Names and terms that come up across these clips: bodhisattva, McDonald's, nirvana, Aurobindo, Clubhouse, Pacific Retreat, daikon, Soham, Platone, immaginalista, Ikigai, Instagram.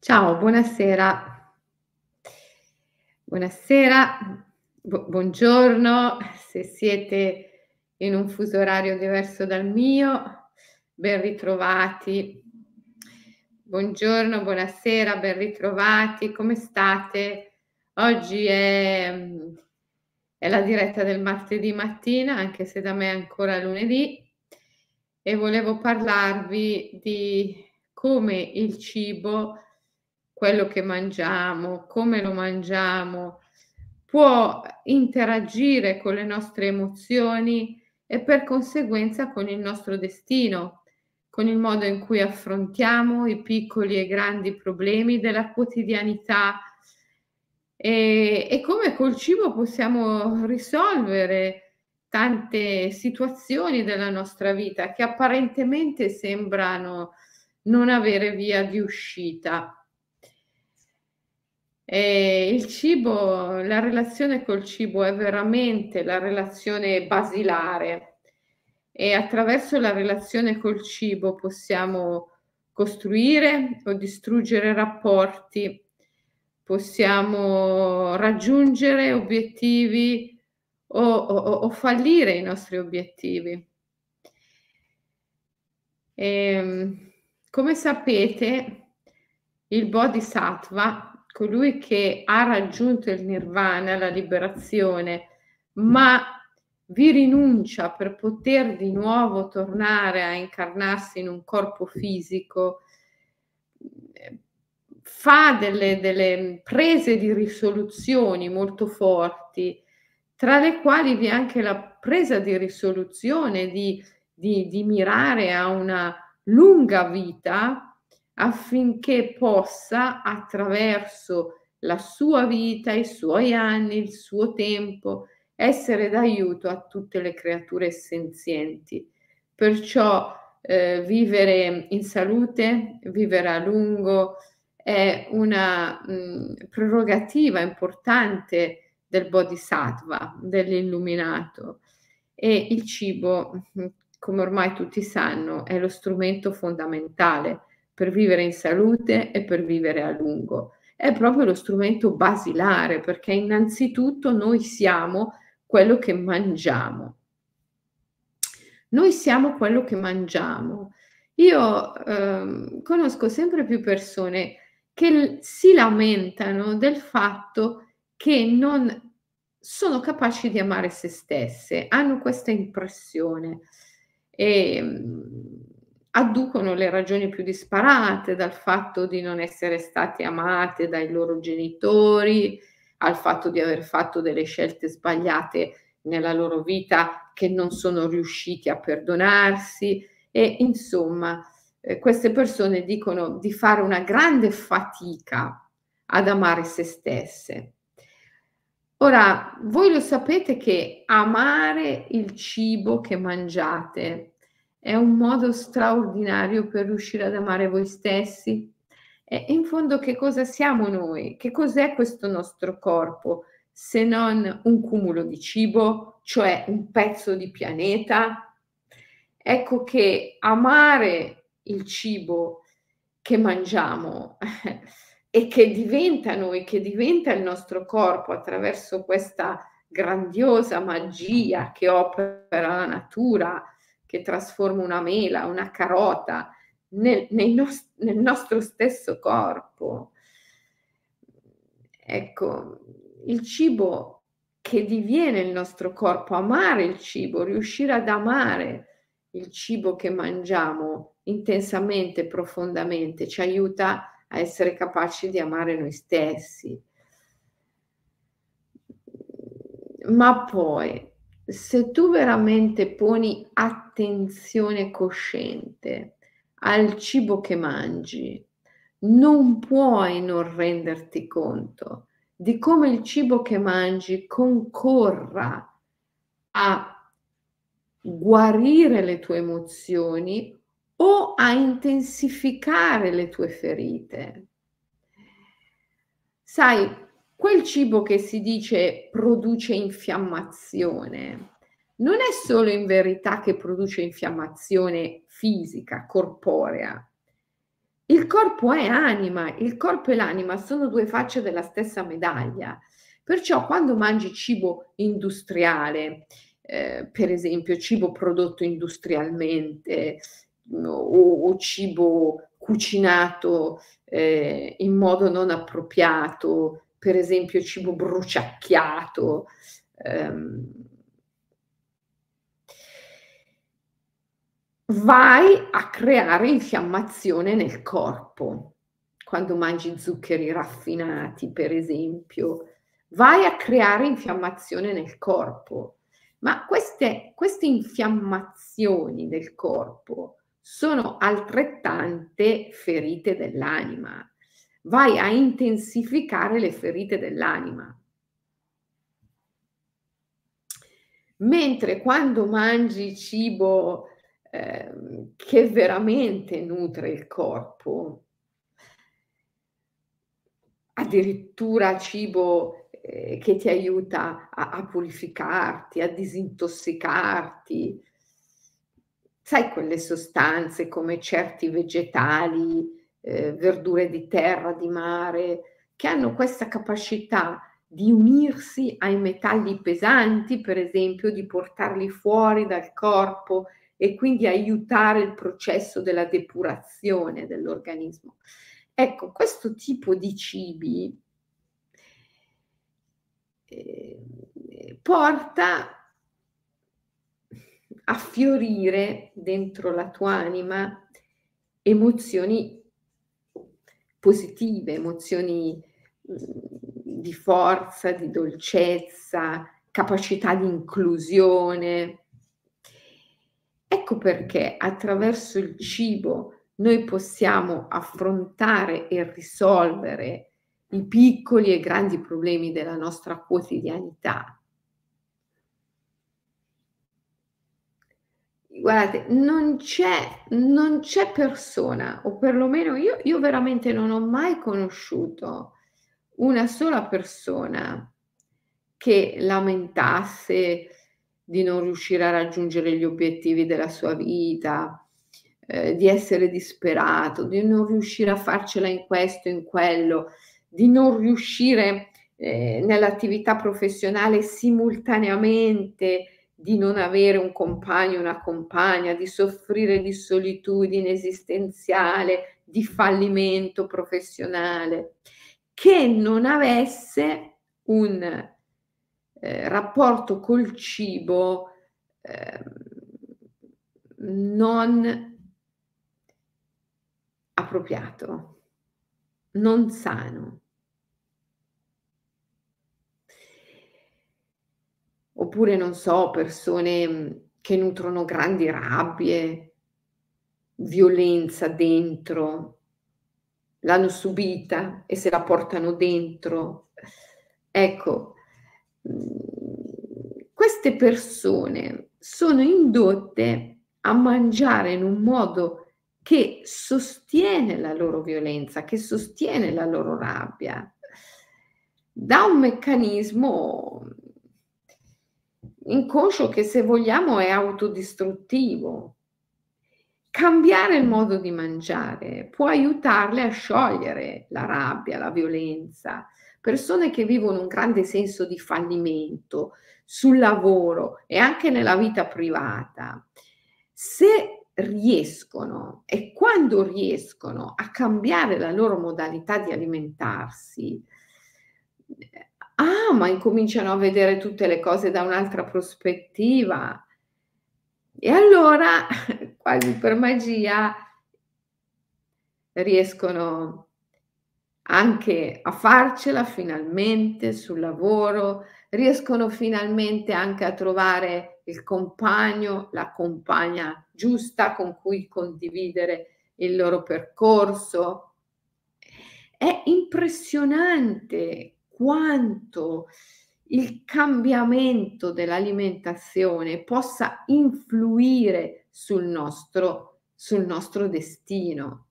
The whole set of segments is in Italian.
Ciao, buonasera. Buonasera, buongiorno. Se siete in un fuso orario diverso dal mio, ben ritrovati. Buongiorno, buonasera, ben ritrovati. Come state? Oggi è la diretta del martedì mattina, anche se da me è ancora lunedì, e volevo parlarvi di come il cibo, quello che mangiamo, come lo mangiamo, può interagire con le nostre emozioni e per conseguenza con il nostro destino, con il modo in cui affrontiamo i piccoli e grandi problemi della quotidianità e come col cibo possiamo risolvere tante situazioni della nostra vita che apparentemente sembrano non avere via di uscita. E il cibo, la relazione col cibo è veramente la relazione basilare e attraverso la relazione col cibo possiamo costruire o distruggere rapporti, possiamo raggiungere obiettivi o fallire i nostri obiettivi. E, come sapete, il bodhisattva, colui che ha raggiunto il nirvana, la liberazione, ma vi rinuncia per poter di nuovo tornare a incarnarsi in un corpo fisico, fa delle prese di risoluzioni molto forti, tra le quali vi è anche la presa di risoluzione di mirare a una lunga vita, affinché possa, attraverso la sua vita, i suoi anni, il suo tempo, essere d'aiuto a tutte le creature senzienti. Perciò vivere in salute, vivere a lungo, è una prerogativa importante del bodhisattva, dell'illuminato. E il cibo, come ormai tutti sanno, è lo strumento fondamentale per vivere in salute e per vivere a lungo. È proprio lo strumento basilare, perché innanzitutto noi siamo quello che mangiamo. Noi siamo quello che mangiamo. Io conosco sempre più persone che si lamentano del fatto che non sono capaci di amare se stesse, hanno questa impressione e adducono le ragioni più disparate, dal fatto di non essere state amate dai loro genitori, al fatto di aver fatto delle scelte sbagliate nella loro vita che non sono riusciti a perdonarsi e insomma queste persone dicono di fare una grande fatica ad amare se stesse. Ora, voi lo sapete che amare il cibo che mangiate è un modo straordinario per riuscire ad amare voi stessi. E in fondo che cosa siamo noi? Che cos'è questo nostro corpo se non un cumulo di cibo, cioè un pezzo di pianeta? Ecco che amare il cibo che mangiamo e che diventa noi, che diventa il nostro corpo attraverso questa grandiosa magia che opera la natura, che trasforma una mela, una carota nel nostro stesso corpo. Ecco, il cibo che diviene il nostro corpo, amare il cibo, riuscire ad amare il cibo che mangiamo intensamente, profondamente, ci aiuta a essere capaci di amare noi stessi. Ma poi, se tu veramente poni attenzione cosciente al cibo che mangi, non puoi non renderti conto di come il cibo che mangi concorra a guarire le tue emozioni o a intensificare le tue ferite. Sai, quel cibo che si dice produce infiammazione non è solo in verità che produce infiammazione fisica, corporea, Il corpo è anima, il corpo e l'anima sono due facce della stessa medaglia. Perciò quando mangi cibo industriale, per esempio cibo prodotto industrialmente o cibo cucinato in modo non appropriato, per esempio cibo bruciacchiato, vai a creare infiammazione nel corpo. Quando mangi zuccheri raffinati, per esempio, vai a creare infiammazione nel corpo. Ma queste infiammazioni del corpo sono altrettante ferite dell'anima. Vai a intensificare le ferite dell'anima. Mentre quando mangi cibo che veramente nutre il corpo, addirittura cibo che ti aiuta a purificarti, a disintossicarti, sai, quelle sostanze come certi vegetali, verdure di terra, di mare, che hanno questa capacità di unirsi ai metalli pesanti, per esempio, di portarli fuori dal corpo e quindi aiutare il processo della depurazione dell'organismo. Ecco, questo tipo di cibi porta a fiorire dentro la tua anima emozioni positive, emozioni di forza, di dolcezza, capacità di inclusione. Ecco perché attraverso il cibo noi possiamo affrontare e risolvere i piccoli e grandi problemi della nostra quotidianità. Guardate, non c'è persona, o perlomeno io veramente non ho mai conosciuto una sola persona che lamentasse di non riuscire a raggiungere gli obiettivi della sua vita, di essere disperato, di non riuscire a farcela in questo, in quello, di non riuscire nell'attività professionale simultaneamente, di non avere un compagno, una compagna, di soffrire di solitudine esistenziale, di fallimento professionale, che non avesse un rapporto col cibo non appropriato, non sano. Oppure, non so, persone che nutrono grandi rabbie, violenza dentro, l'hanno subita e se la portano dentro. Ecco, queste persone sono indotte a mangiare in un modo che sostiene la loro violenza, che sostiene la loro rabbia, da un meccanismo inconscio che, se vogliamo, è autodistruttivo. Cambiare il modo di mangiare può aiutarle a sciogliere la rabbia, la violenza. Persone che vivono un grande senso di fallimento sul lavoro e anche nella vita privata, se riescono, e quando riescono, a cambiare la loro modalità di alimentarsi, ma incominciano a vedere tutte le cose da un'altra prospettiva, e allora quasi per magia riescono anche a farcela finalmente sul lavoro, riescono finalmente anche a trovare il compagno, la compagna giusta con cui condividere il loro percorso. È impressionante quanto il cambiamento dell'alimentazione possa influire sul nostro destino.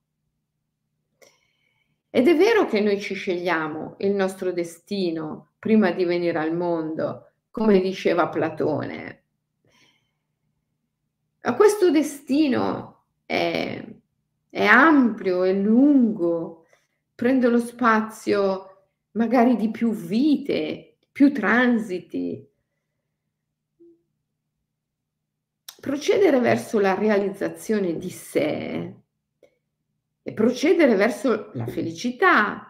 Ed è vero che noi ci scegliamo il nostro destino prima di venire al mondo, come diceva Platone. Ma questo destino è è ampio, è lungo, prende lo spazio magari di più vite, più transiti. Procedere verso la realizzazione di sé e procedere verso la felicità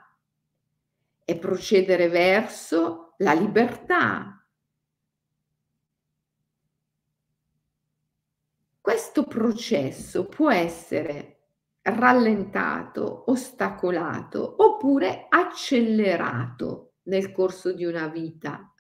e procedere verso la libertà. Questo processo può essere rallentato, ostacolato oppure accelerato nel corso di una vita.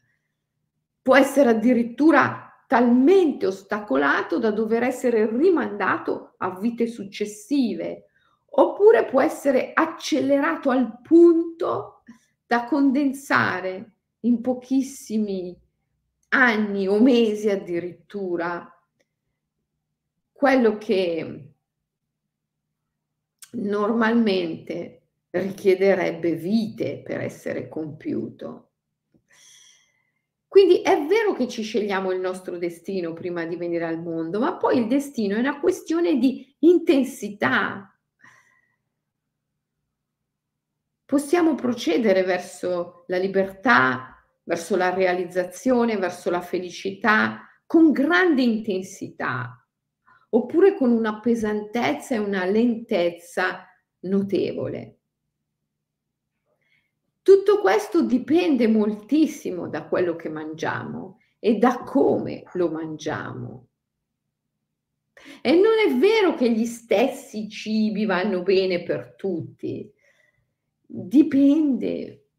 Può essere addirittura talmente ostacolato da dover essere rimandato a vite successive, oppure può essere accelerato al punto da condensare in pochissimi anni o mesi addirittura quello che normalmente richiederebbe vite per essere compiuto. Quindi è vero che ci scegliamo il nostro destino prima di venire al mondo, ma poi il destino è una questione di intensità. Possiamo procedere verso la libertà, verso la realizzazione, verso la felicità, con grande intensità, oppure con una pesantezza e una lentezza notevole. Tutto questo dipende moltissimo da quello che mangiamo e da come lo mangiamo. E non è vero che gli stessi cibi vanno bene per tutti. Dipende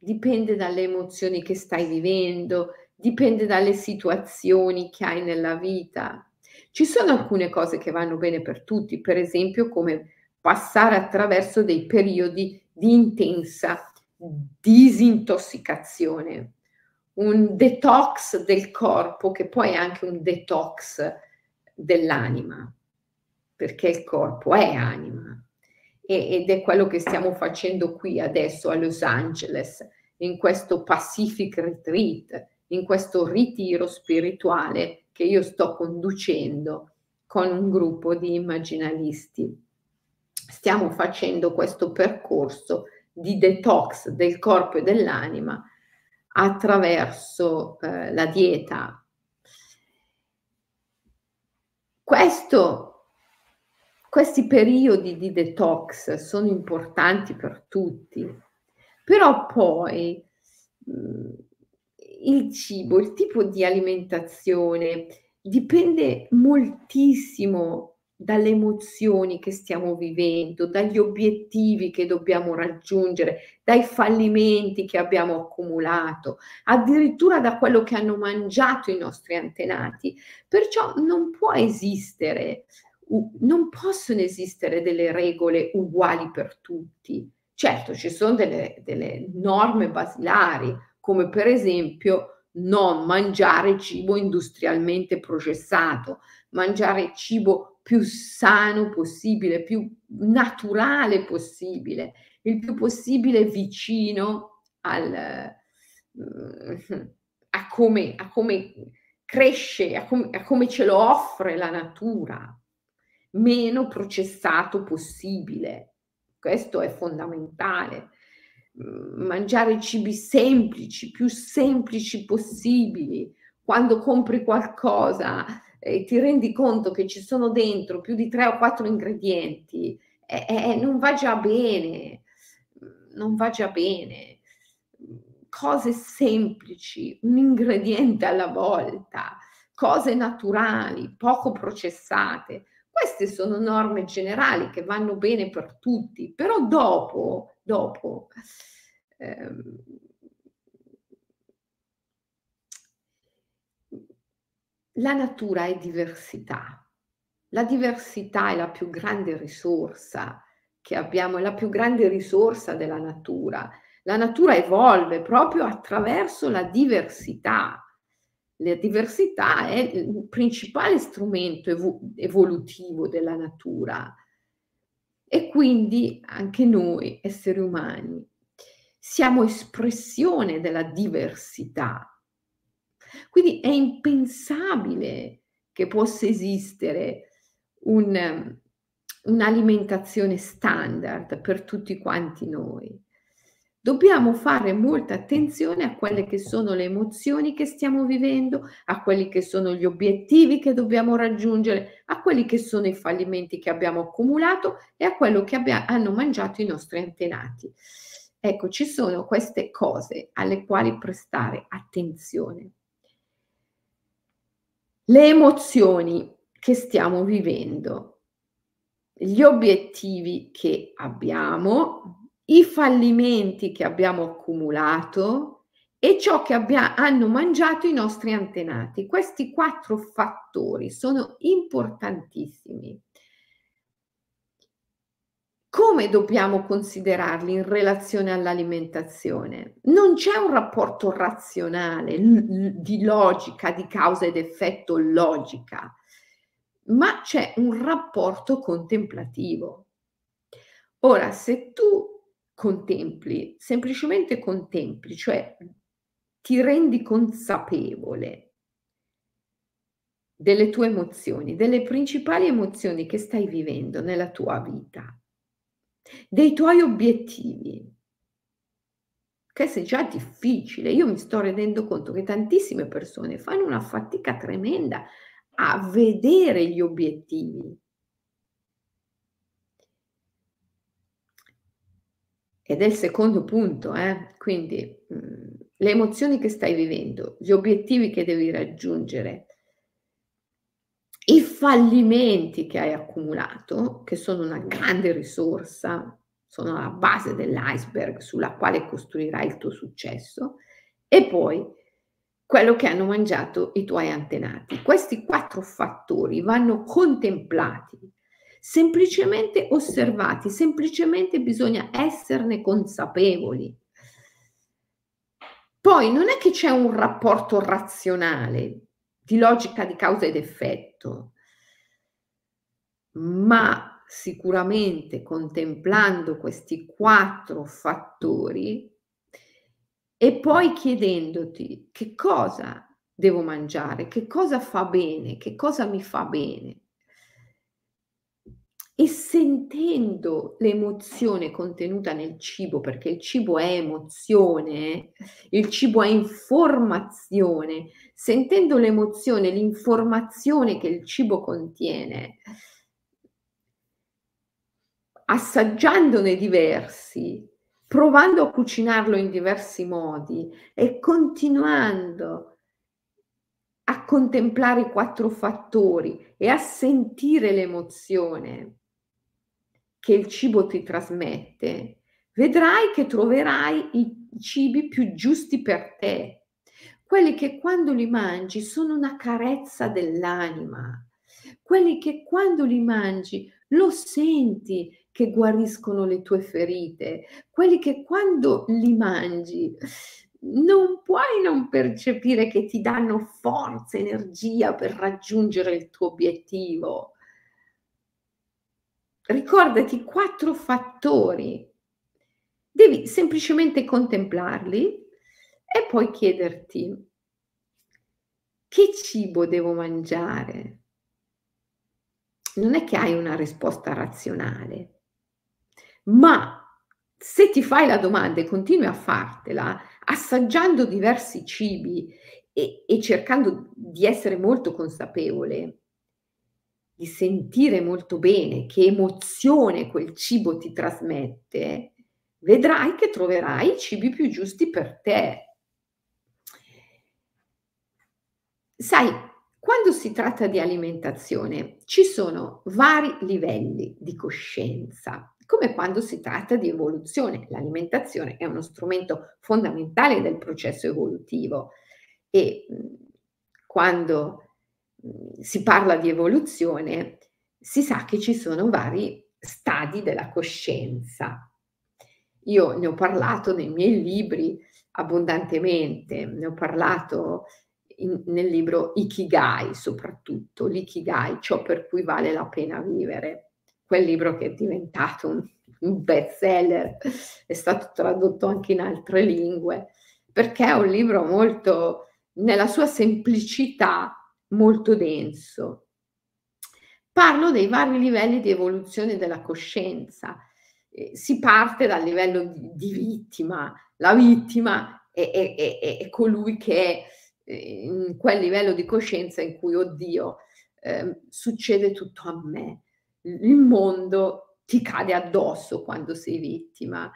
dalle emozioni che stai vivendo, dipende dalle situazioni che hai nella vita. Ci sono alcune cose che vanno bene per tutti, per esempio come passare attraverso dei periodi di intensa disintossicazione, un detox del corpo che poi è anche un detox dell'anima, perché il corpo è anima ed è quello che stiamo facendo qui adesso a Los Angeles, in questo Pacific Retreat, in questo ritiro spirituale che io sto conducendo con un gruppo di immaginalisti. Stiamo facendo questo percorso di detox del corpo e dell'anima attraverso la dieta. Questi periodi di detox sono importanti per tutti, però poi il cibo, il tipo di alimentazione dipende moltissimo dalle emozioni che stiamo vivendo, dagli obiettivi che dobbiamo raggiungere, dai fallimenti che abbiamo accumulato, addirittura da quello che hanno mangiato i nostri antenati. Perciò non possono esistere delle regole uguali per tutti. Certo, ci sono delle norme basilari, come per esempio non mangiare cibo industrialmente processato, mangiare cibo più sano possibile, più naturale possibile, il più possibile vicino a come cresce, a come ce lo offre la natura, meno processato possibile. Questo è fondamentale. Mangiare cibi semplici, più semplici possibili. Quando compri qualcosa e ti rendi conto che ci sono dentro più di 3 o 4 ingredienti, non va già bene, cose semplici, un ingrediente alla volta, cose naturali, poco processate. Queste sono norme generali che vanno bene per tutti, però dopo la natura è diversità. La diversità è la più grande risorsa che abbiamo, è la più grande risorsa della natura. La natura evolve proprio attraverso la diversità. La diversità è il principale strumento evolutivo della natura e quindi anche noi, esseri umani, siamo espressione della diversità. Quindi è impensabile che possa esistere un, un'alimentazione standard per tutti quanti noi. Dobbiamo fare molta attenzione a quelle che sono le emozioni che stiamo vivendo, a quelli che sono gli obiettivi che dobbiamo raggiungere, a quelli che sono i fallimenti che abbiamo accumulato e a quello che hanno mangiato i nostri antenati. Ecco, ci sono queste cose alle quali prestare attenzione. Le emozioni che stiamo vivendo, gli obiettivi che abbiamo, i fallimenti che abbiamo accumulato e ciò che hanno mangiato i nostri antenati. Questi quattro fattori sono importantissimi. Come dobbiamo considerarli in relazione all'alimentazione? Non c'è un rapporto razionale, di logica, di causa ed effetto logica, ma c'è un rapporto contemplativo. Ora, se tu contempli, semplicemente contempli, cioè ti rendi consapevole delle tue emozioni, delle principali emozioni che stai vivendo nella tua vita, dei tuoi obiettivi, che è già difficile. Io mi sto rendendo conto che tantissime persone fanno una fatica tremenda a vedere gli obiettivi. Ed è il secondo punto, quindi le emozioni che stai vivendo, gli obiettivi che devi raggiungere, i fallimenti che hai accumulato, che sono una grande risorsa, sono la base dell'iceberg sulla quale costruirai il tuo successo, e poi quello che hanno mangiato i tuoi antenati. Questi quattro fattori vanno contemplati, semplicemente osservati, semplicemente bisogna esserne consapevoli. Poi non è che c'è un rapporto razionale, di logica di causa ed effetto, ma sicuramente contemplando questi quattro fattori e poi chiedendoti che cosa devo mangiare, che cosa fa bene, che cosa mi fa bene, e sentendo l'emozione contenuta nel cibo, perché il cibo è emozione, il cibo è informazione, sentendo l'emozione, l'informazione che il cibo contiene, assaggiandone diversi, provando a cucinarlo in diversi modi e continuando a contemplare i quattro fattori e a sentire l'emozione che il cibo ti trasmette, vedrai che troverai i cibi più giusti per te, quelli che quando li mangi sono una carezza dell'anima, quelli che quando li mangi lo senti che guariscono le tue ferite, quelli che quando li mangi non puoi non percepire che ti danno forza, energia per raggiungere il tuo obiettivo. Ricordati quattro fattori, devi semplicemente contemplarli e poi chiederti: che cibo devo mangiare? Non è che hai una risposta razionale, ma se ti fai la domanda e continui a fartela, assaggiando diversi cibi e cercando di essere molto consapevole, di sentire molto bene che emozione quel cibo ti trasmette, vedrai che troverai i cibi più giusti per te. Sai, quando si tratta di alimentazione ci sono vari livelli di coscienza, come quando si tratta di evoluzione. L'alimentazione è uno strumento fondamentale del processo evolutivo e quando si parla di evoluzione, si sa che ci sono vari stadi della coscienza. Io ne ho parlato nei miei libri abbondantemente, ne ho parlato nel libro Ikigai, soprattutto l'Ikigai, ciò per cui vale la pena vivere, quel libro che è diventato un bestseller, è stato tradotto anche in altre lingue, perché è un libro molto, nella sua semplicità, molto denso, Parlo dei vari livelli di evoluzione della coscienza. Si parte dal livello di vittima. La vittima è colui che è in quel livello di coscienza in cui, oddio, succede tutto a me. Il mondo ti cade addosso quando sei vittima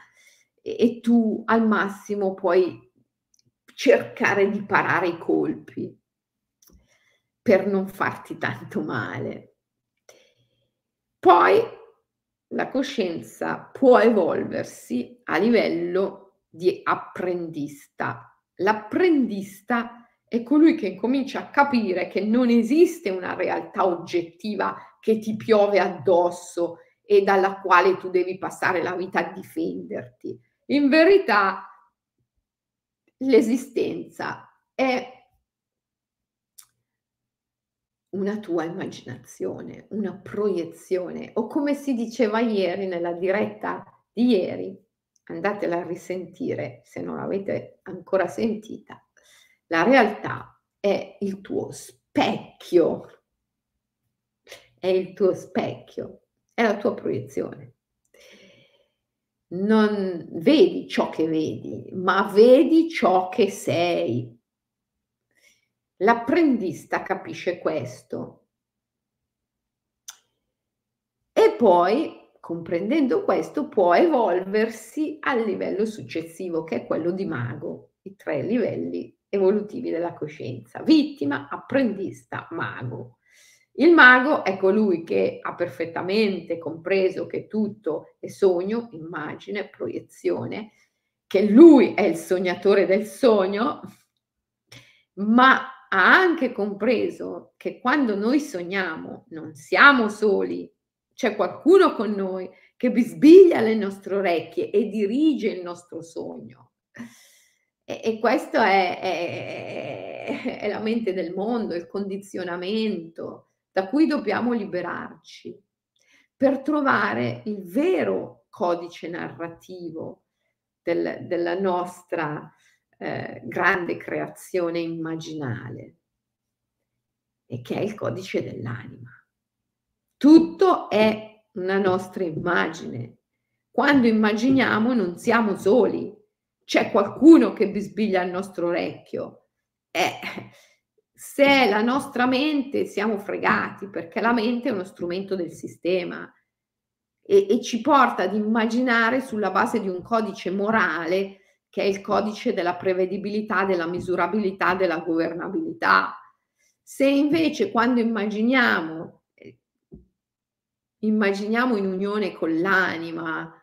e tu al massimo puoi cercare di parare i colpi per non farti tanto male. Poi la coscienza può evolversi a livello di apprendista. L'apprendista è colui che incomincia a capire che non esiste una realtà oggettiva che ti piove addosso e dalla quale tu devi passare la vita a difenderti. In verità l'esistenza è una tua immaginazione, una proiezione, o come si diceva ieri nella diretta di ieri, andatela a risentire se non l'avete ancora sentita, la realtà è il tuo specchio, è il tuo specchio, è la tua proiezione. Non vedi ciò che vedi, ma vedi ciò che sei. L'apprendista capisce questo. E poi, comprendendo questo, può evolversi al livello successivo, che è quello di mago. I tre livelli evolutivi della coscienza. Vittima, apprendista, mago. Il mago è colui che ha perfettamente compreso che tutto è sogno, immagine, proiezione, che lui è il sognatore del sogno, ma ha anche compreso che quando noi sogniamo non siamo soli, c'è qualcuno con noi che bisbiglia le nostre orecchie e dirige il nostro sogno. E questo è la mente del mondo, il condizionamento, da cui dobbiamo liberarci per trovare il vero codice narrativo della nostra grande creazione immaginale, e che è il codice dell'anima. Tutto è una nostra immagine. Quando immaginiamo non siamo soli, c'è qualcuno che bisbiglia il nostro orecchio. Se è la nostra mente siamo fregati, perché la mente è uno strumento del sistema e ci porta ad immaginare sulla base di un codice morale che è il codice della prevedibilità, della misurabilità, della governabilità. Se invece quando immaginiamo in unione con l'anima,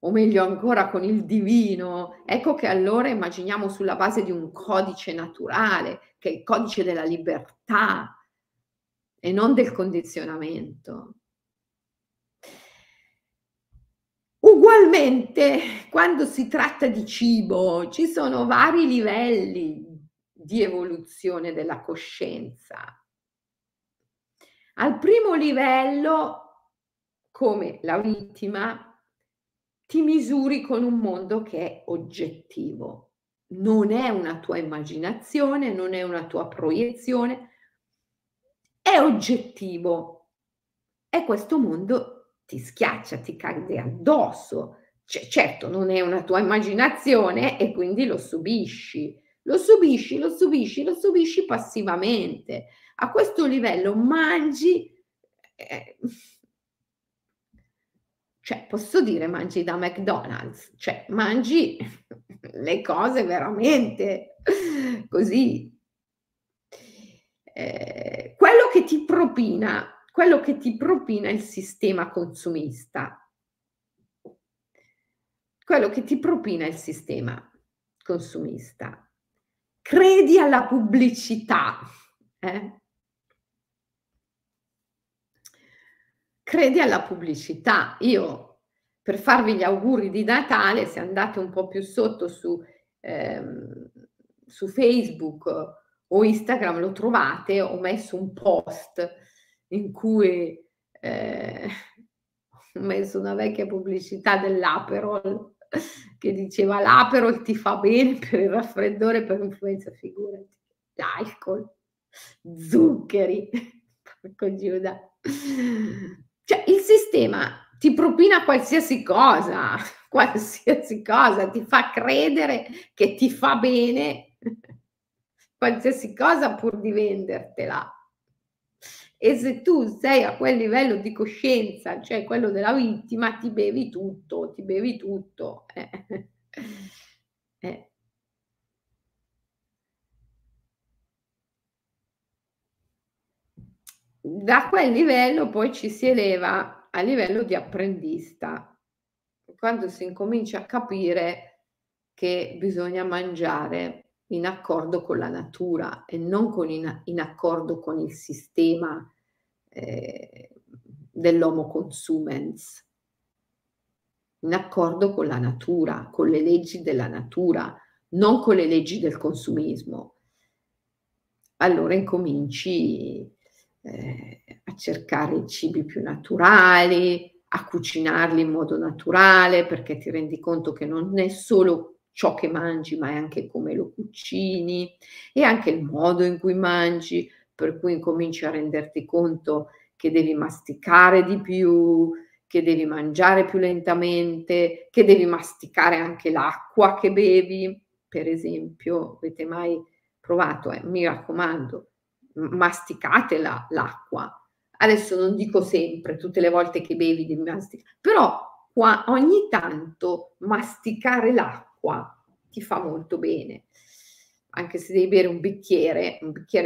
o meglio ancora con il divino, ecco che allora immaginiamo sulla base di un codice naturale, che è il codice della libertà e non del condizionamento. Ugualmente, quando si tratta di cibo, ci sono vari livelli di evoluzione della coscienza. Al primo livello, come la vittima, ti misuri con un mondo che è oggettivo, non è una tua immaginazione, non è una tua proiezione, è oggettivo e questo mondo ti schiaccia, ti cade addosso. Certo, non è una tua immaginazione e quindi lo subisci passivamente. A questo livello mangi... Cioè, posso dire mangi da McDonald's, cioè mangi le cose veramente così. Quello che ti propina il sistema consumista. Quello che ti propina il sistema consumista. Credi alla pubblicità, Credi alla pubblicità. Io, per farvi gli auguri di Natale, se andate un po' più sotto su Facebook o Instagram lo trovate, ho messo un post in cui ho messo una vecchia pubblicità dell'Aperol che diceva l'Aperol ti fa bene per il raffreddore, per l'influenza, figurati, l'alcol, zuccheri. con Giuda. Cioè, il sistema ti propina qualsiasi cosa, ti fa credere che ti fa bene, qualsiasi cosa pur di vendertela. E se tu sei a quel livello di coscienza, cioè quello della vittima, ti bevi tutto. Da quel livello poi ci si eleva a livello di apprendista, quando si incomincia a capire che bisogna mangiare in accordo con la natura e non con in accordo con il sistema dell'homo consumens, in accordo con la natura, con le leggi della natura, non con le leggi del consumismo. Allora incominci a cercare i cibi più naturali, a cucinarli in modo naturale, perché ti rendi conto che non è solo ciò che mangi, ma è anche come lo cucini e anche il modo in cui mangi, per cui incominci a renderti conto che devi masticare di più, che devi mangiare più lentamente, che devi masticare anche l'acqua che bevi, per esempio. Avete mai provato? Mi raccomando, masticate l'acqua. Adesso non dico sempre, tutte le volte che bevi devi masticare, però qua ogni tanto masticare l'acqua ti fa molto bene. Anche se devi bere un bicchiere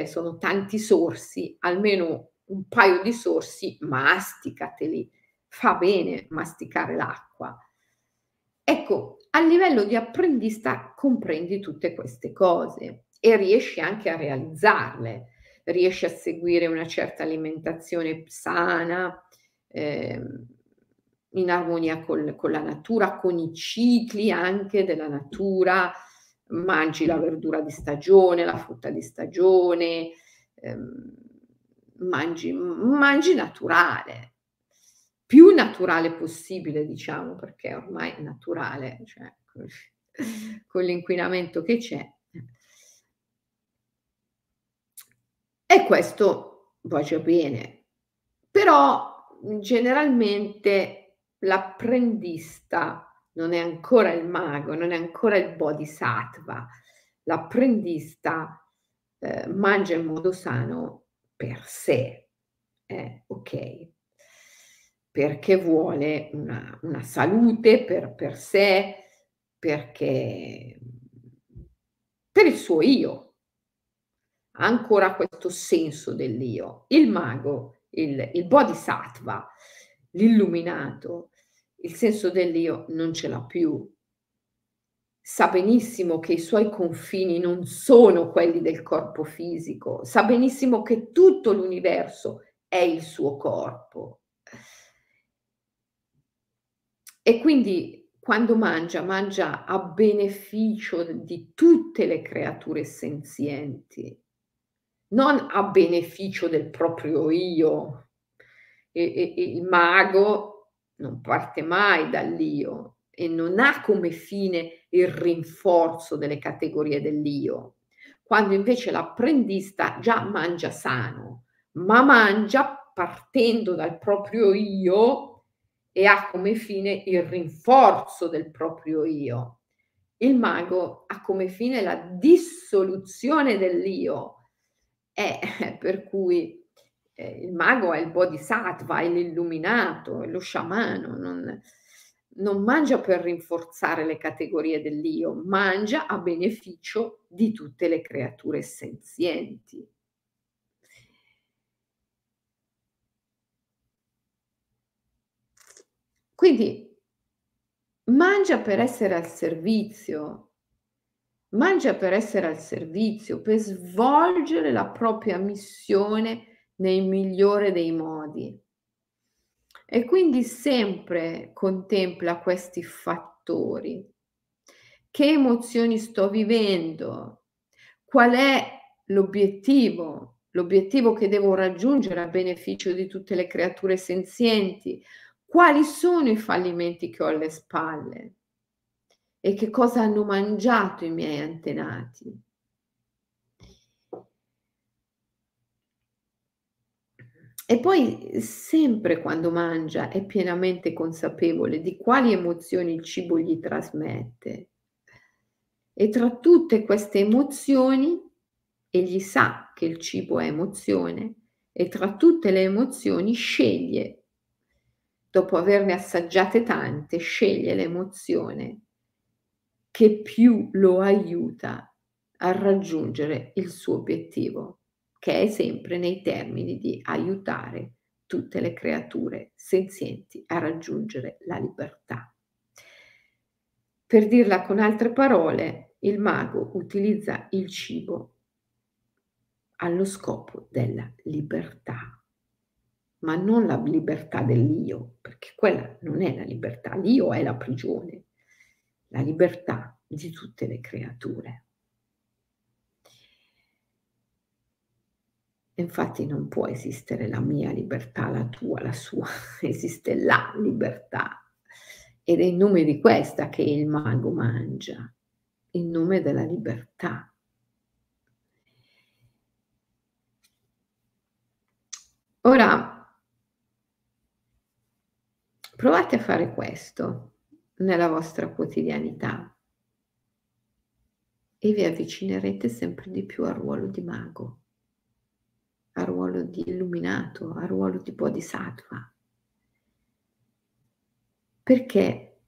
sono tanti sorsi, almeno un paio di sorsi, masticateli. Fa bene masticare l'acqua. Ecco, a livello di apprendista comprendi tutte queste cose e riesci anche a realizzarle. Riesci a seguire una certa alimentazione sana, in armonia con la natura, con i cicli anche della natura. Mangi la verdura di stagione, la frutta di stagione, mangi naturale, più naturale possibile, diciamo, perché ormai è naturale, cioè, con l'inquinamento che c'è. E questo va già bene, però generalmente l'apprendista non è ancora il mago, non è ancora il bodhisattva. L'apprendista mangia in modo sano per sé, ok? Perché vuole una salute per sé, perché per il suo io. Ancora questo senso dell'io. Il mago, il bodhisattva, l'illuminato, il senso dell'io non ce l'ha più. Sa benissimo che i suoi confini non sono quelli del corpo fisico, sa benissimo che tutto l'universo è il suo corpo. E quindi quando mangia a beneficio di tutte le creature senzienti, non a beneficio del proprio io. Il mago non parte mai dall'io e non ha come fine il rinforzo delle categorie dell'io, quando invece l'apprendista già mangia sano, ma mangia partendo dal proprio io e ha come fine il rinforzo del proprio io. Il mago ha come fine la dissoluzione dell'io. Per cui il mago è il bodhisattva, è l'illuminato, è lo sciamano, non mangia per rinforzare le categorie dell'io, mangia a beneficio di tutte le creature senzienti. Quindi mangia per essere al servizio. Mangia per essere al servizio, per svolgere la propria missione nel migliore dei modi. E quindi sempre contempla questi fattori. Che emozioni sto vivendo? Qual è l'obiettivo? L'obiettivo che devo raggiungere a beneficio di tutte le creature senzienti? Quali sono i fallimenti che ho alle spalle? E che cosa hanno mangiato i miei antenati? E poi sempre quando mangia è pienamente consapevole di quali emozioni il cibo gli trasmette. E tra tutte queste emozioni, egli sa che il cibo è emozione, e tra tutte le emozioni sceglie, dopo averne assaggiate tante, sceglie l'emozione che più lo aiuta a raggiungere il suo obiettivo, che è sempre nei termini di aiutare tutte le creature senzienti a raggiungere la libertà. Per dirla con altre parole, il mago utilizza il cibo allo scopo della libertà, ma non la libertà dell'io, perché quella non è la libertà, l'io è la prigione, la libertà di tutte le creature. Infatti non può esistere la mia libertà, la tua, la sua, esiste la libertà. Ed è in nome di questa che il mago mangia, in nome della libertà. Ora, provate a fare questo nella vostra quotidianità e vi avvicinerete sempre di più al ruolo di mago, al ruolo di illuminato, al ruolo di bodhisattva. Perché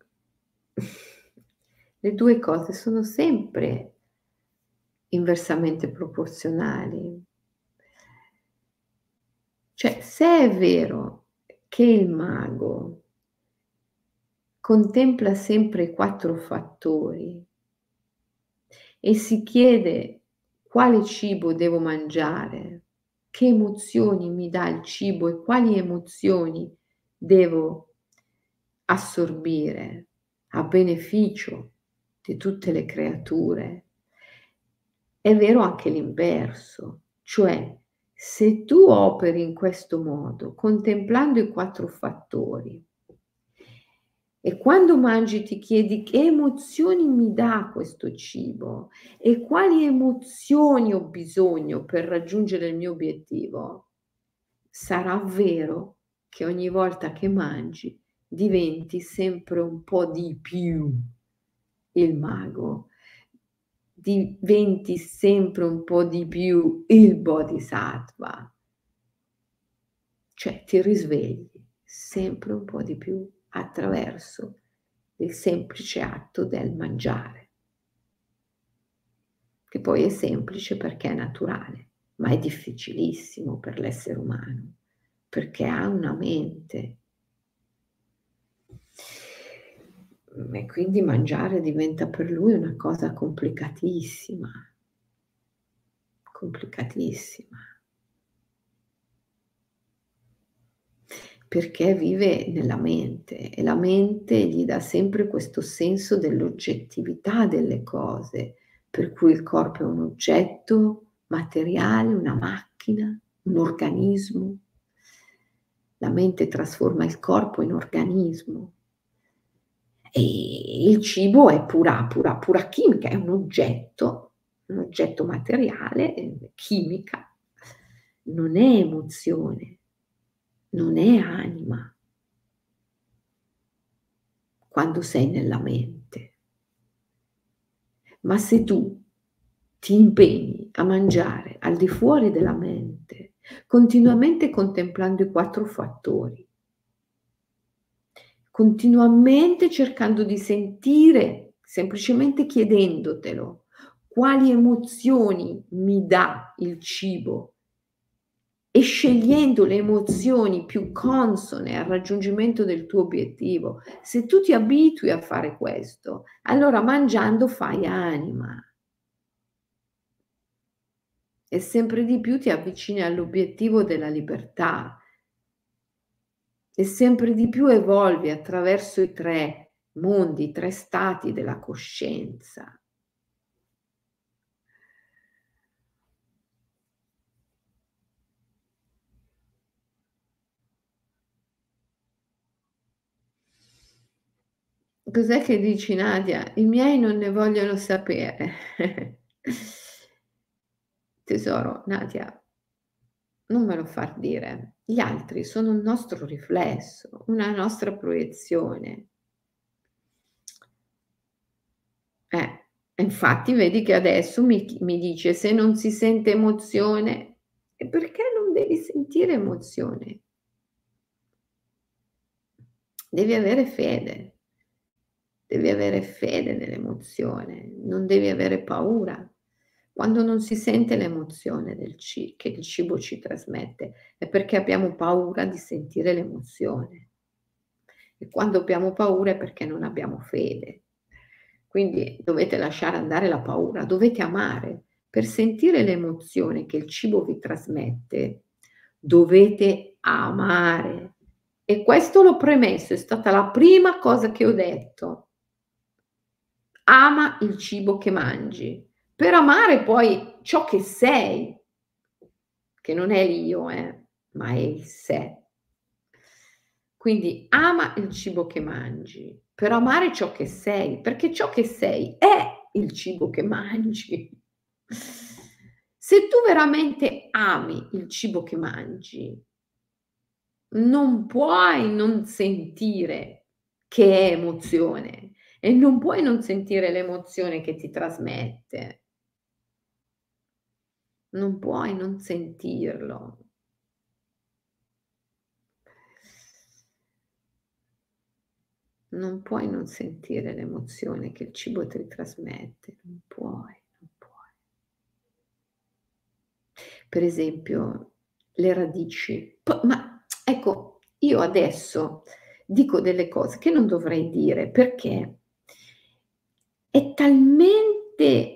le due cose sono sempre inversamente proporzionali. Cioè, se è vero che il mago contempla sempre i 4 fattori e si chiede quale cibo devo mangiare, che emozioni mi dà il cibo e quali emozioni devo assorbire a beneficio di tutte le creature, è vero anche l'inverso, cioè se tu operi in questo modo, contemplando i 4 fattori, e quando mangi ti chiedi che emozioni mi dà questo cibo e quali emozioni ho bisogno per raggiungere il mio obiettivo, sarà vero che ogni volta che mangi diventi sempre un po' di più il mago, diventi sempre un po' di più il bodhisattva, cioè ti risvegli sempre un po' di più attraverso il semplice atto del mangiare, che poi è semplice perché è naturale, ma è difficilissimo per l'essere umano, perché ha una mente. E quindi mangiare diventa per lui una cosa complicatissima, complicatissima, perché vive nella mente e la mente gli dà sempre questo senso dell'oggettività delle cose, per cui il corpo è un oggetto materiale, una macchina, un organismo. La mente trasforma il corpo in organismo. E il cibo è pura chimica, è un oggetto materiale, chimica, non è emozione, non è anima, quando sei nella mente. Ma se tu ti impegni a mangiare al di fuori della mente, continuamente contemplando i 4 fattori, continuamente cercando di sentire, semplicemente chiedendotelo, quali emozioni mi dà il cibo e scegliendo le emozioni più consone al raggiungimento del tuo obiettivo. Se tu ti abitui a fare questo, allora mangiando fai anima e sempre di più ti avvicini all'obiettivo della libertà. E sempre di più evolvi attraverso i 3 mondi, i 3 stati della coscienza. Cos'è che dici, Nadia? I miei non ne vogliono sapere. Tesoro, Nadia, non me lo far dire. Gli altri sono un nostro riflesso, una nostra proiezione. Infatti vedi che adesso mi dice, se non si sente emozione, perché non devi sentire emozione? Devi avere fede. Devi avere fede nell'emozione, non devi avere paura. Quando non si sente l'emozione del che il cibo ci trasmette, è perché abbiamo paura di sentire l'emozione. E quando abbiamo paura è perché non abbiamo fede. Quindi dovete lasciare andare la paura, dovete amare. Per sentire l'emozione che il cibo vi trasmette, dovete amare. E questo l'ho premesso, è stata la prima cosa che ho detto. Ama il cibo che mangi. Per amare poi ciò che sei, che non è l'io, ma è il sé. Quindi ama il cibo che mangi, per amare ciò che sei, perché ciò che sei è il cibo che mangi. Se tu veramente ami il cibo che mangi, non puoi non sentire che è emozione e non puoi non sentire l'emozione che ti trasmette. Non puoi non sentirlo. Non puoi non sentire l'emozione che il cibo ti trasmette. Non puoi, non puoi. Per esempio, le radici. Ma ecco, io adesso dico delle cose che non dovrei dire, perché è talmente...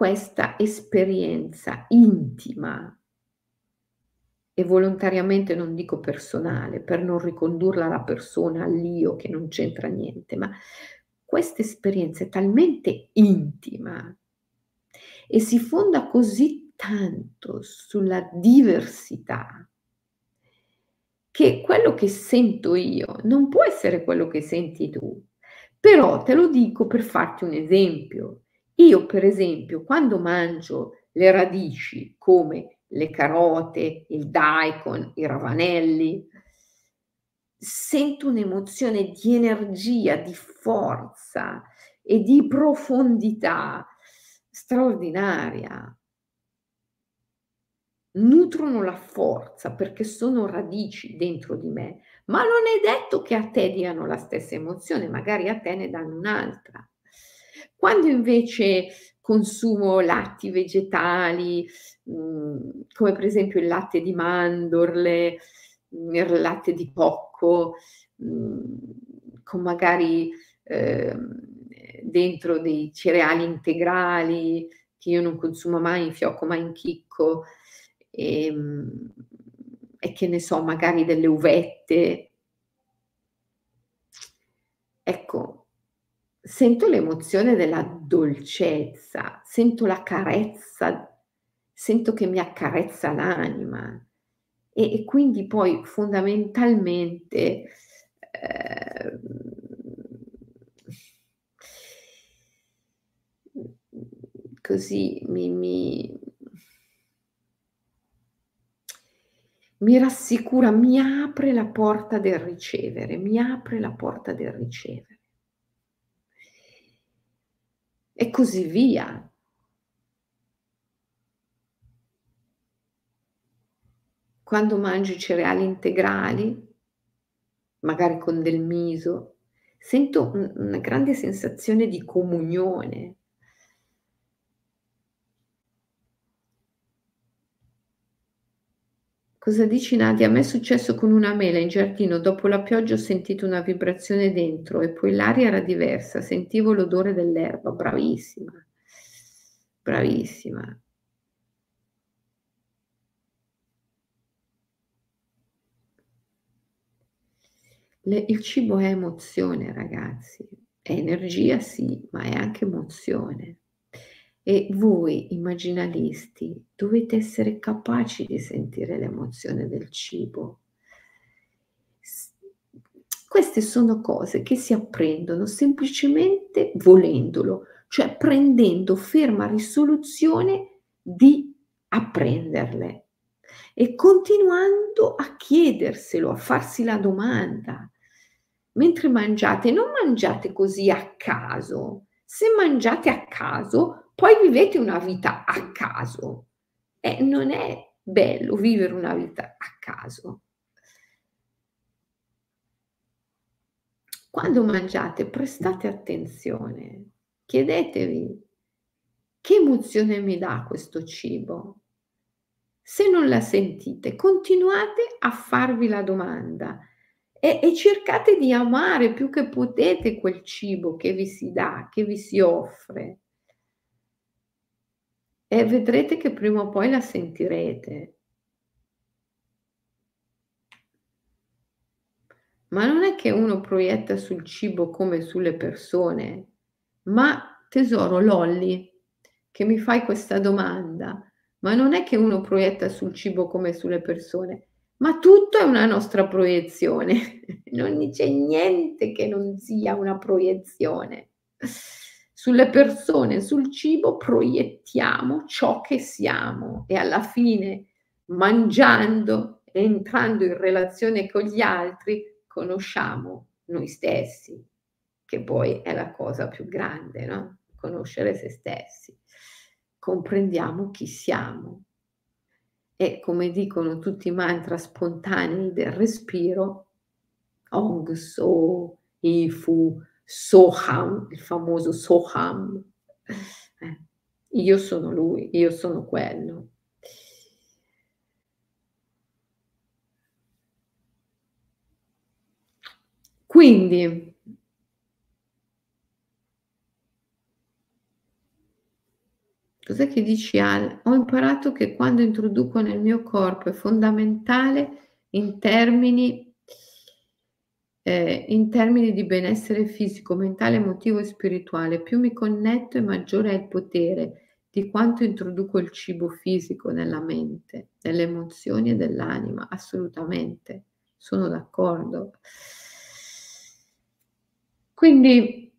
questa esperienza intima, e volontariamente non dico personale, per non ricondurla alla persona, all'io che non c'entra niente, ma questa esperienza è talmente intima e si fonda così tanto sulla diversità, che quello che sento io non può essere quello che senti tu. Però te lo dico per farti un esempio. Io, per esempio, quando mangio le radici come le carote, il daikon, i ravanelli, sento un'emozione di energia, di forza e di profondità straordinaria. Nutrono la forza perché sono radici dentro di me, ma non è detto che a te diano la stessa emozione, magari a te ne danno un'altra. Quando invece consumo latti vegetali, come per esempio il latte di mandorle, il latte di cocco, con magari dentro dei cereali integrali, che io non consumo mai in fiocco, mai in chicco, e che ne so, magari delle uvette. Ecco. Sento l'emozione della dolcezza, sento la carezza, sento che mi accarezza l'anima e quindi poi fondamentalmente così mi rassicura, mi apre la porta del ricevere, mi apre la porta del ricevere. E così via. Quando mangio cereali integrali, magari con del miso, sento una grande sensazione di comunione. Cosa dici, Nadia? A me è successo con una mela in giardino, dopo la pioggia ho sentito una vibrazione dentro e poi l'aria era diversa, sentivo l'odore dell'erba. Bravissima, bravissima. Il cibo è emozione, ragazzi, è energia sì, ma è anche emozione. E voi, immaginalisti, dovete essere capaci di sentire l'emozione del cibo. Queste sono cose che si apprendono semplicemente volendolo, cioè prendendo ferma risoluzione di apprenderle. e continuando a chiederselo, a farsi la domanda. Mentre mangiate, non mangiate così a caso. Se mangiate a caso, poi vivete una vita a caso. Non è bello vivere una vita a caso. Quando mangiate, prestate attenzione, chiedetevi che emozione mi dà questo cibo. Se non la sentite, continuate a farvi la domanda e cercate di amare più che potete quel cibo che vi si dà, che vi si offre. E vedrete che prima o poi la sentirete. Ma non è che uno proietta sul cibo come sulle persone, ma tesoro Lolli, che mi fai questa domanda, ma non è che uno proietta sul cibo come sulle persone, ma tutto è una nostra proiezione, non c'è niente che non sia una proiezione. Sulle persone, sul cibo proiettiamo ciò che siamo e alla fine mangiando, entrando in relazione con gli altri, conosciamo noi stessi, che poi è la cosa più grande, no? Conoscere se stessi. Comprendiamo chi siamo. E come dicono tutti i mantra spontanei del respiro, Ong, So, Ifu, Soham, il famoso Soham. Io sono lui, io sono quello. Quindi cos'è che dici Al? Ho imparato che quando introduco nel mio corpo è fondamentale in termini di benessere fisico, mentale, emotivo e spirituale. Più mi connetto e maggiore è il potere di quanto introduco il cibo fisico nella mente, nelle emozioni e dell'anima. Assolutamente, sono d'accordo. Quindi,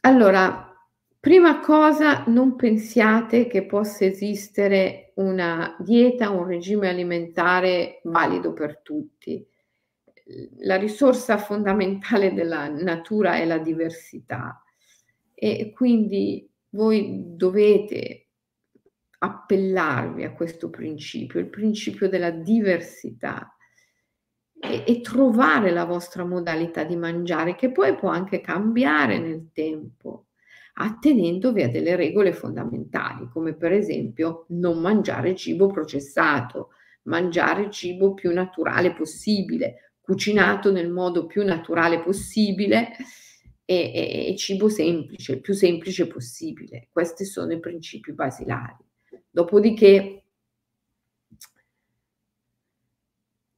allora, prima cosa, non pensiate che possa esistere una dieta, un regime alimentare valido per tutti. La risorsa fondamentale della natura è la diversità e quindi voi dovete appellarvi a questo principio, il principio della diversità. E trovare la vostra modalità di mangiare, che poi può anche cambiare nel tempo, attenendovi a delle regole fondamentali, come per esempio non mangiare cibo processato, mangiare cibo più naturale possibile, cucinato nel modo più naturale possibile e cibo semplice, il più semplice possibile. Questi sono i principi basilari. Dopodiché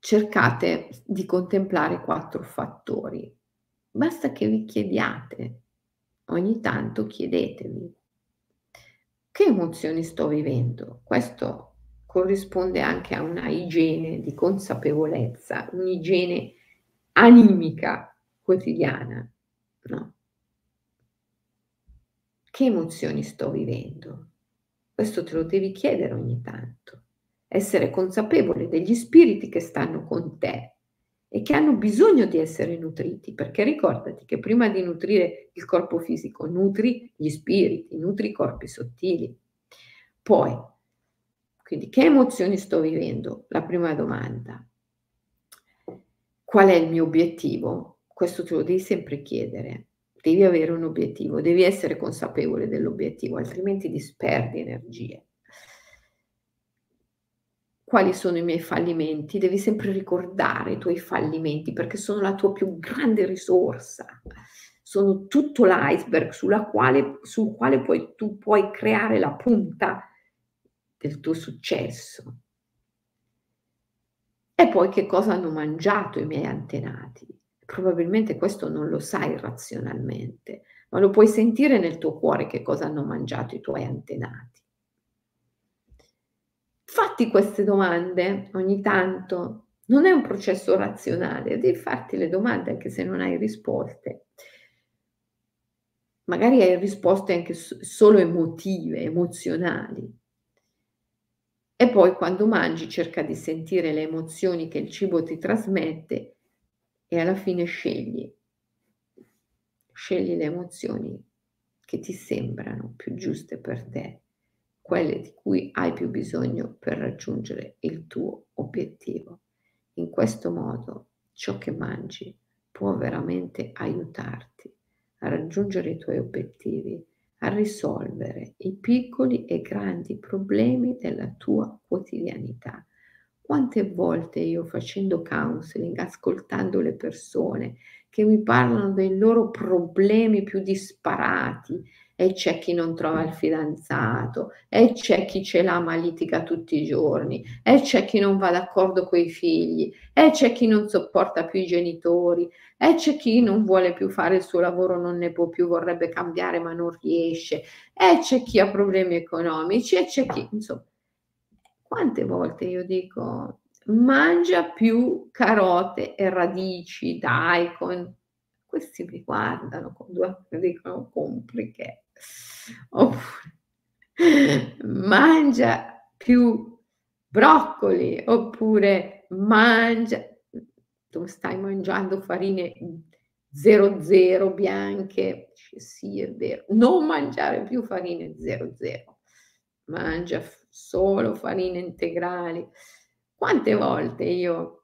cercate di contemplare 4 fattori. Basta che vi chiediate, ogni tanto chiedetevi, che emozioni sto vivendo? Questo corrisponde anche a una igiene di consapevolezza, un'igiene animica quotidiana, no? Che emozioni sto vivendo? Questo te lo devi chiedere ogni tanto. Essere consapevole degli spiriti che stanno con te e che hanno bisogno di essere nutriti, perché ricordati che prima di nutrire il corpo fisico, nutri gli spiriti, nutri i corpi sottili. Poi, quindi, che emozioni sto vivendo? La prima domanda. Qual è il mio obiettivo? Questo te lo devi sempre chiedere. Devi avere un obiettivo, devi essere consapevole dell'obiettivo, altrimenti disperdi energie. Quali sono i miei fallimenti? Devi sempre ricordare i tuoi fallimenti perché sono la tua più grande risorsa, sono tutto l'iceberg sul quale poi tu puoi creare la punta del tuo successo. E poi che cosa hanno mangiato i miei antenati? Probabilmente questo non lo sai razionalmente, ma lo puoi sentire nel tuo cuore che cosa hanno mangiato i tuoi antenati. Fatti queste domande ogni tanto, non è un processo razionale, devi farti le domande anche se non hai risposte. Magari hai risposte anche solo emotive, emozionali. E poi quando mangi cerca di sentire le emozioni che il cibo ti trasmette e alla fine scegli le emozioni che ti sembrano più giuste per te, quelle di cui hai più bisogno per raggiungere il tuo obiettivo. In questo modo ciò che mangi può veramente aiutarti a raggiungere i tuoi obiettivi, a risolvere i piccoli e grandi problemi della tua quotidianità. Quante volte io, facendo counseling, ascoltando le persone che mi parlano dei loro problemi più disparati, e c'è chi non trova il fidanzato, e c'è chi ce l'ha ma litiga tutti i giorni, e c'è chi non va d'accordo con i figli, e c'è chi non sopporta più i genitori, e c'è chi non vuole più fare il suo lavoro, non ne può più, vorrebbe cambiare ma non riesce, e c'è chi ha problemi economici, e c'è chi, insomma. Quante volte io dico: mangia più carote e radici, daikon. Questi mi guardano con due occhi e dicono: compri che? Oppure mangia più broccoli, oppure tu stai mangiando farine 00 bianche. Sì, è vero, non mangiare più farine 00, mangia solo farine integrali. Quante volte io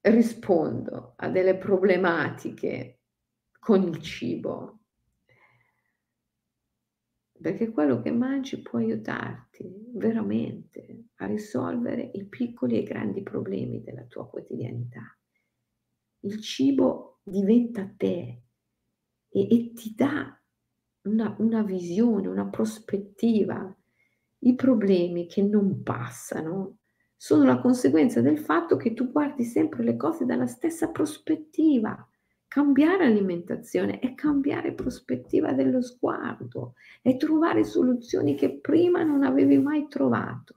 rispondo a delle problematiche con il cibo, perché quello che mangi può aiutarti veramente a risolvere i piccoli e grandi problemi della tua quotidianità. Il cibo diventa te e ti dà una visione, una prospettiva. I problemi che non passano sono la conseguenza del fatto che tu guardi sempre le cose dalla stessa prospettiva. Cambiare alimentazione è cambiare prospettiva dello sguardo e trovare soluzioni che prima non avevi mai trovato.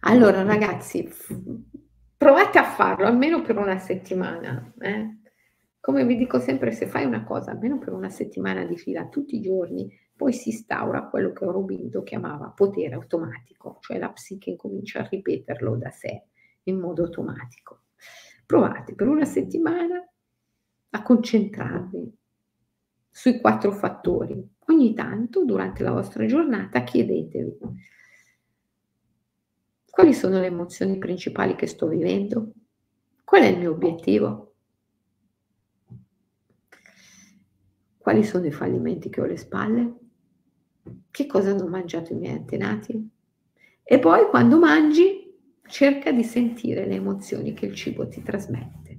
Allora ragazzi, provate a farlo almeno per una settimana, Come vi dico sempre, se fai una cosa almeno per una settimana di fila, tutti i giorni, poi si instaura quello che Aurobindo chiamava potere automatico, cioè la psiche incomincia a ripeterlo da sé in modo automatico. Provate per una settimana a concentrarvi sui 4 fattori. Ogni tanto, durante la vostra giornata, chiedetevi: quali sono le emozioni principali che sto vivendo? Qual è il mio obiettivo? Quali sono i fallimenti che ho alle spalle? Che cosa hanno mangiato i miei antenati? E poi, quando mangi, cerca di sentire le emozioni che il cibo ti trasmette.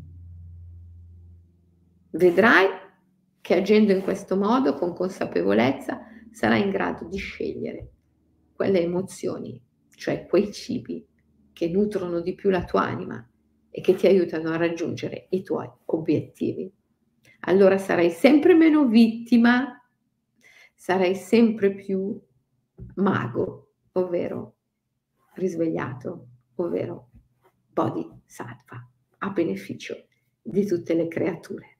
Vedrai che agendo in questo modo, con consapevolezza, sarai in grado di scegliere quelle emozioni, cioè quei cibi che nutrono di più la tua anima e che ti aiutano a raggiungere i tuoi obiettivi. Allora sarai sempre meno vittima, sarai sempre più mago, ovvero risvegliato, ovvero bodhisattva, a beneficio di tutte le creature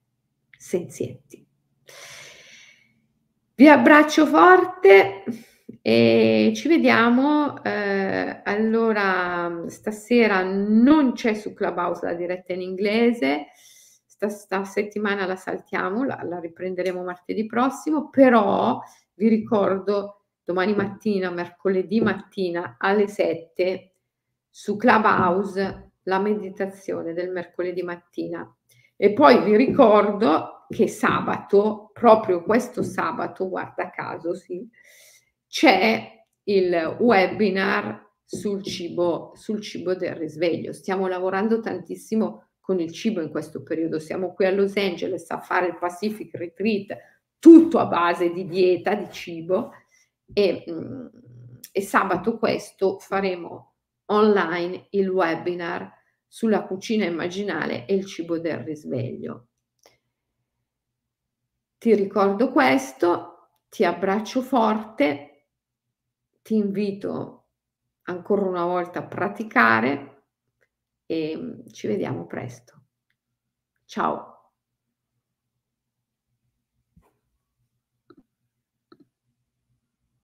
senzienti. Vi abbraccio forte e ci vediamo. Allora, stasera non c'è su Clubhouse la diretta in inglese. Sta settimana la saltiamo, la riprenderemo martedì prossimo, però vi ricordo domani mattina, mercoledì mattina alle 7 su Clubhouse la meditazione del mercoledì mattina, e poi vi ricordo che sabato, proprio questo sabato, guarda caso, sì, c'è il webinar sul cibo del risveglio. Stiamo lavorando tantissimo con il cibo in questo periodo, siamo qui a Los Angeles a fare il Pacific Retreat, tutto a base di dieta, di cibo, e sabato questo faremo online il webinar sulla cucina immaginale e il cibo del risveglio. Ti ricordo questo, ti abbraccio forte, ti invito ancora una volta a praticare. E ci vediamo presto. Ciao!